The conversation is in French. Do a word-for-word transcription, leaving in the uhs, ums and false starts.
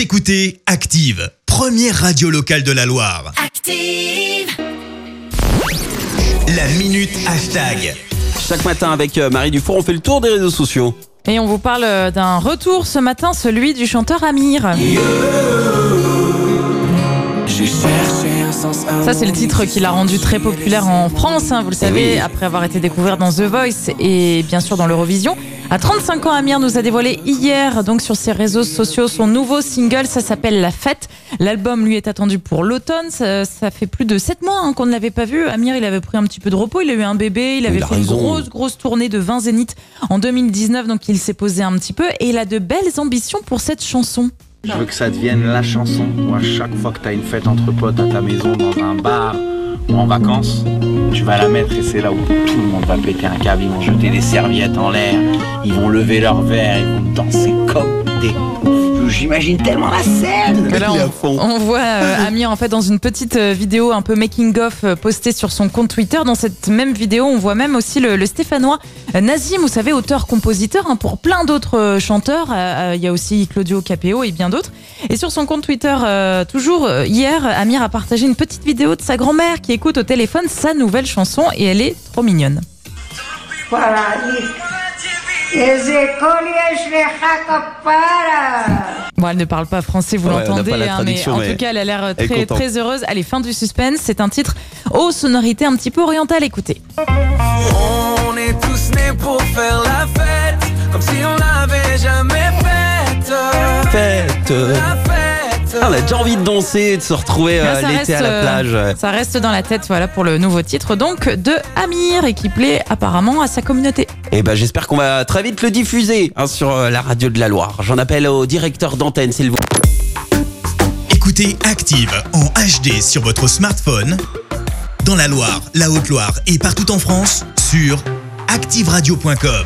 Vous écoutez Active, première radio locale de la Loire. Active. La minute hashtag. Chaque matin avec Marie Dufour, on fait le tour des réseaux sociaux. Et on vous parle d'un retour ce matin, celui du chanteur Amir. Yeah. Ça, c'est le titre qui l'a rendu très populaire en France, hein, vous le savez, oui. Après avoir été découvert dans The Voice et bien sûr dans l'Eurovision. À trente-cinq ans, Amir nous a dévoilé hier, donc sur ses réseaux sociaux, son nouveau single. Ça s'appelle La Fête. L'album, lui, est attendu pour l'automne. Ça, ça fait plus de sept mois hein, qu'on ne l'avait pas vu. Amir, il avait pris un petit peu de repos. Il a eu un bébé. Il avait il fait une grosse, grosse tournée de vingt zéniths en deux mille dix-neuf. Donc, il s'est posé un petit peu. Et il a de belles ambitions pour cette chanson. Je veux que ça devienne la chanson où à chaque fois que t'as une fête entre potes à ta maison, dans un bar ou en vacances, tu vas la mettre et c'est là où tout le monde va péter un câble. Ils vont jeter des serviettes en l'air, ils vont lever leur verre, ils vont danser comme des... J'imagine tellement la scène. Là, on, on voit euh, Amir en fait dans une petite vidéo un peu making of postée sur son compte Twitter. Dans cette même vidéo, on voit même aussi le, le Stéphanois Nazim, vous savez, auteur-compositeur hein, pour plein d'autres chanteurs. Il euh, y a aussi Claudio Capéo et bien d'autres. Et sur son compte Twitter, euh, toujours hier, Amir a partagé une petite vidéo de sa grand-mère qui écoute au téléphone sa nouvelle chanson et elle est trop mignonne. Voilà. Bon, elle ne parle pas français, vous ouais, l'entendez, hein, mais en mais tout cas, elle a l'air très, très heureuse. Allez, fin du suspense, c'est un titre aux sonorités un petit peu orientales, écoutez. On est tous nés pour faire la fête, comme si on l'avait jamais faite. Fête. La fête. Ah, on a déjà envie de danser et de se retrouver euh, l'été reste, à la plage. Ouais. Ça reste dans la tête, voilà, pour le nouveau titre donc de Amir et qui plaît apparemment à sa communauté. Et ben, j'espère qu'on va très vite le diffuser hein, sur euh, la radio de la Loire. J'en appelle au directeur d'antenne, s'il vous plaît. Écoutez Active en H D sur votre smartphone, dans la Loire, la Haute-Loire et partout en France sur active radio point com.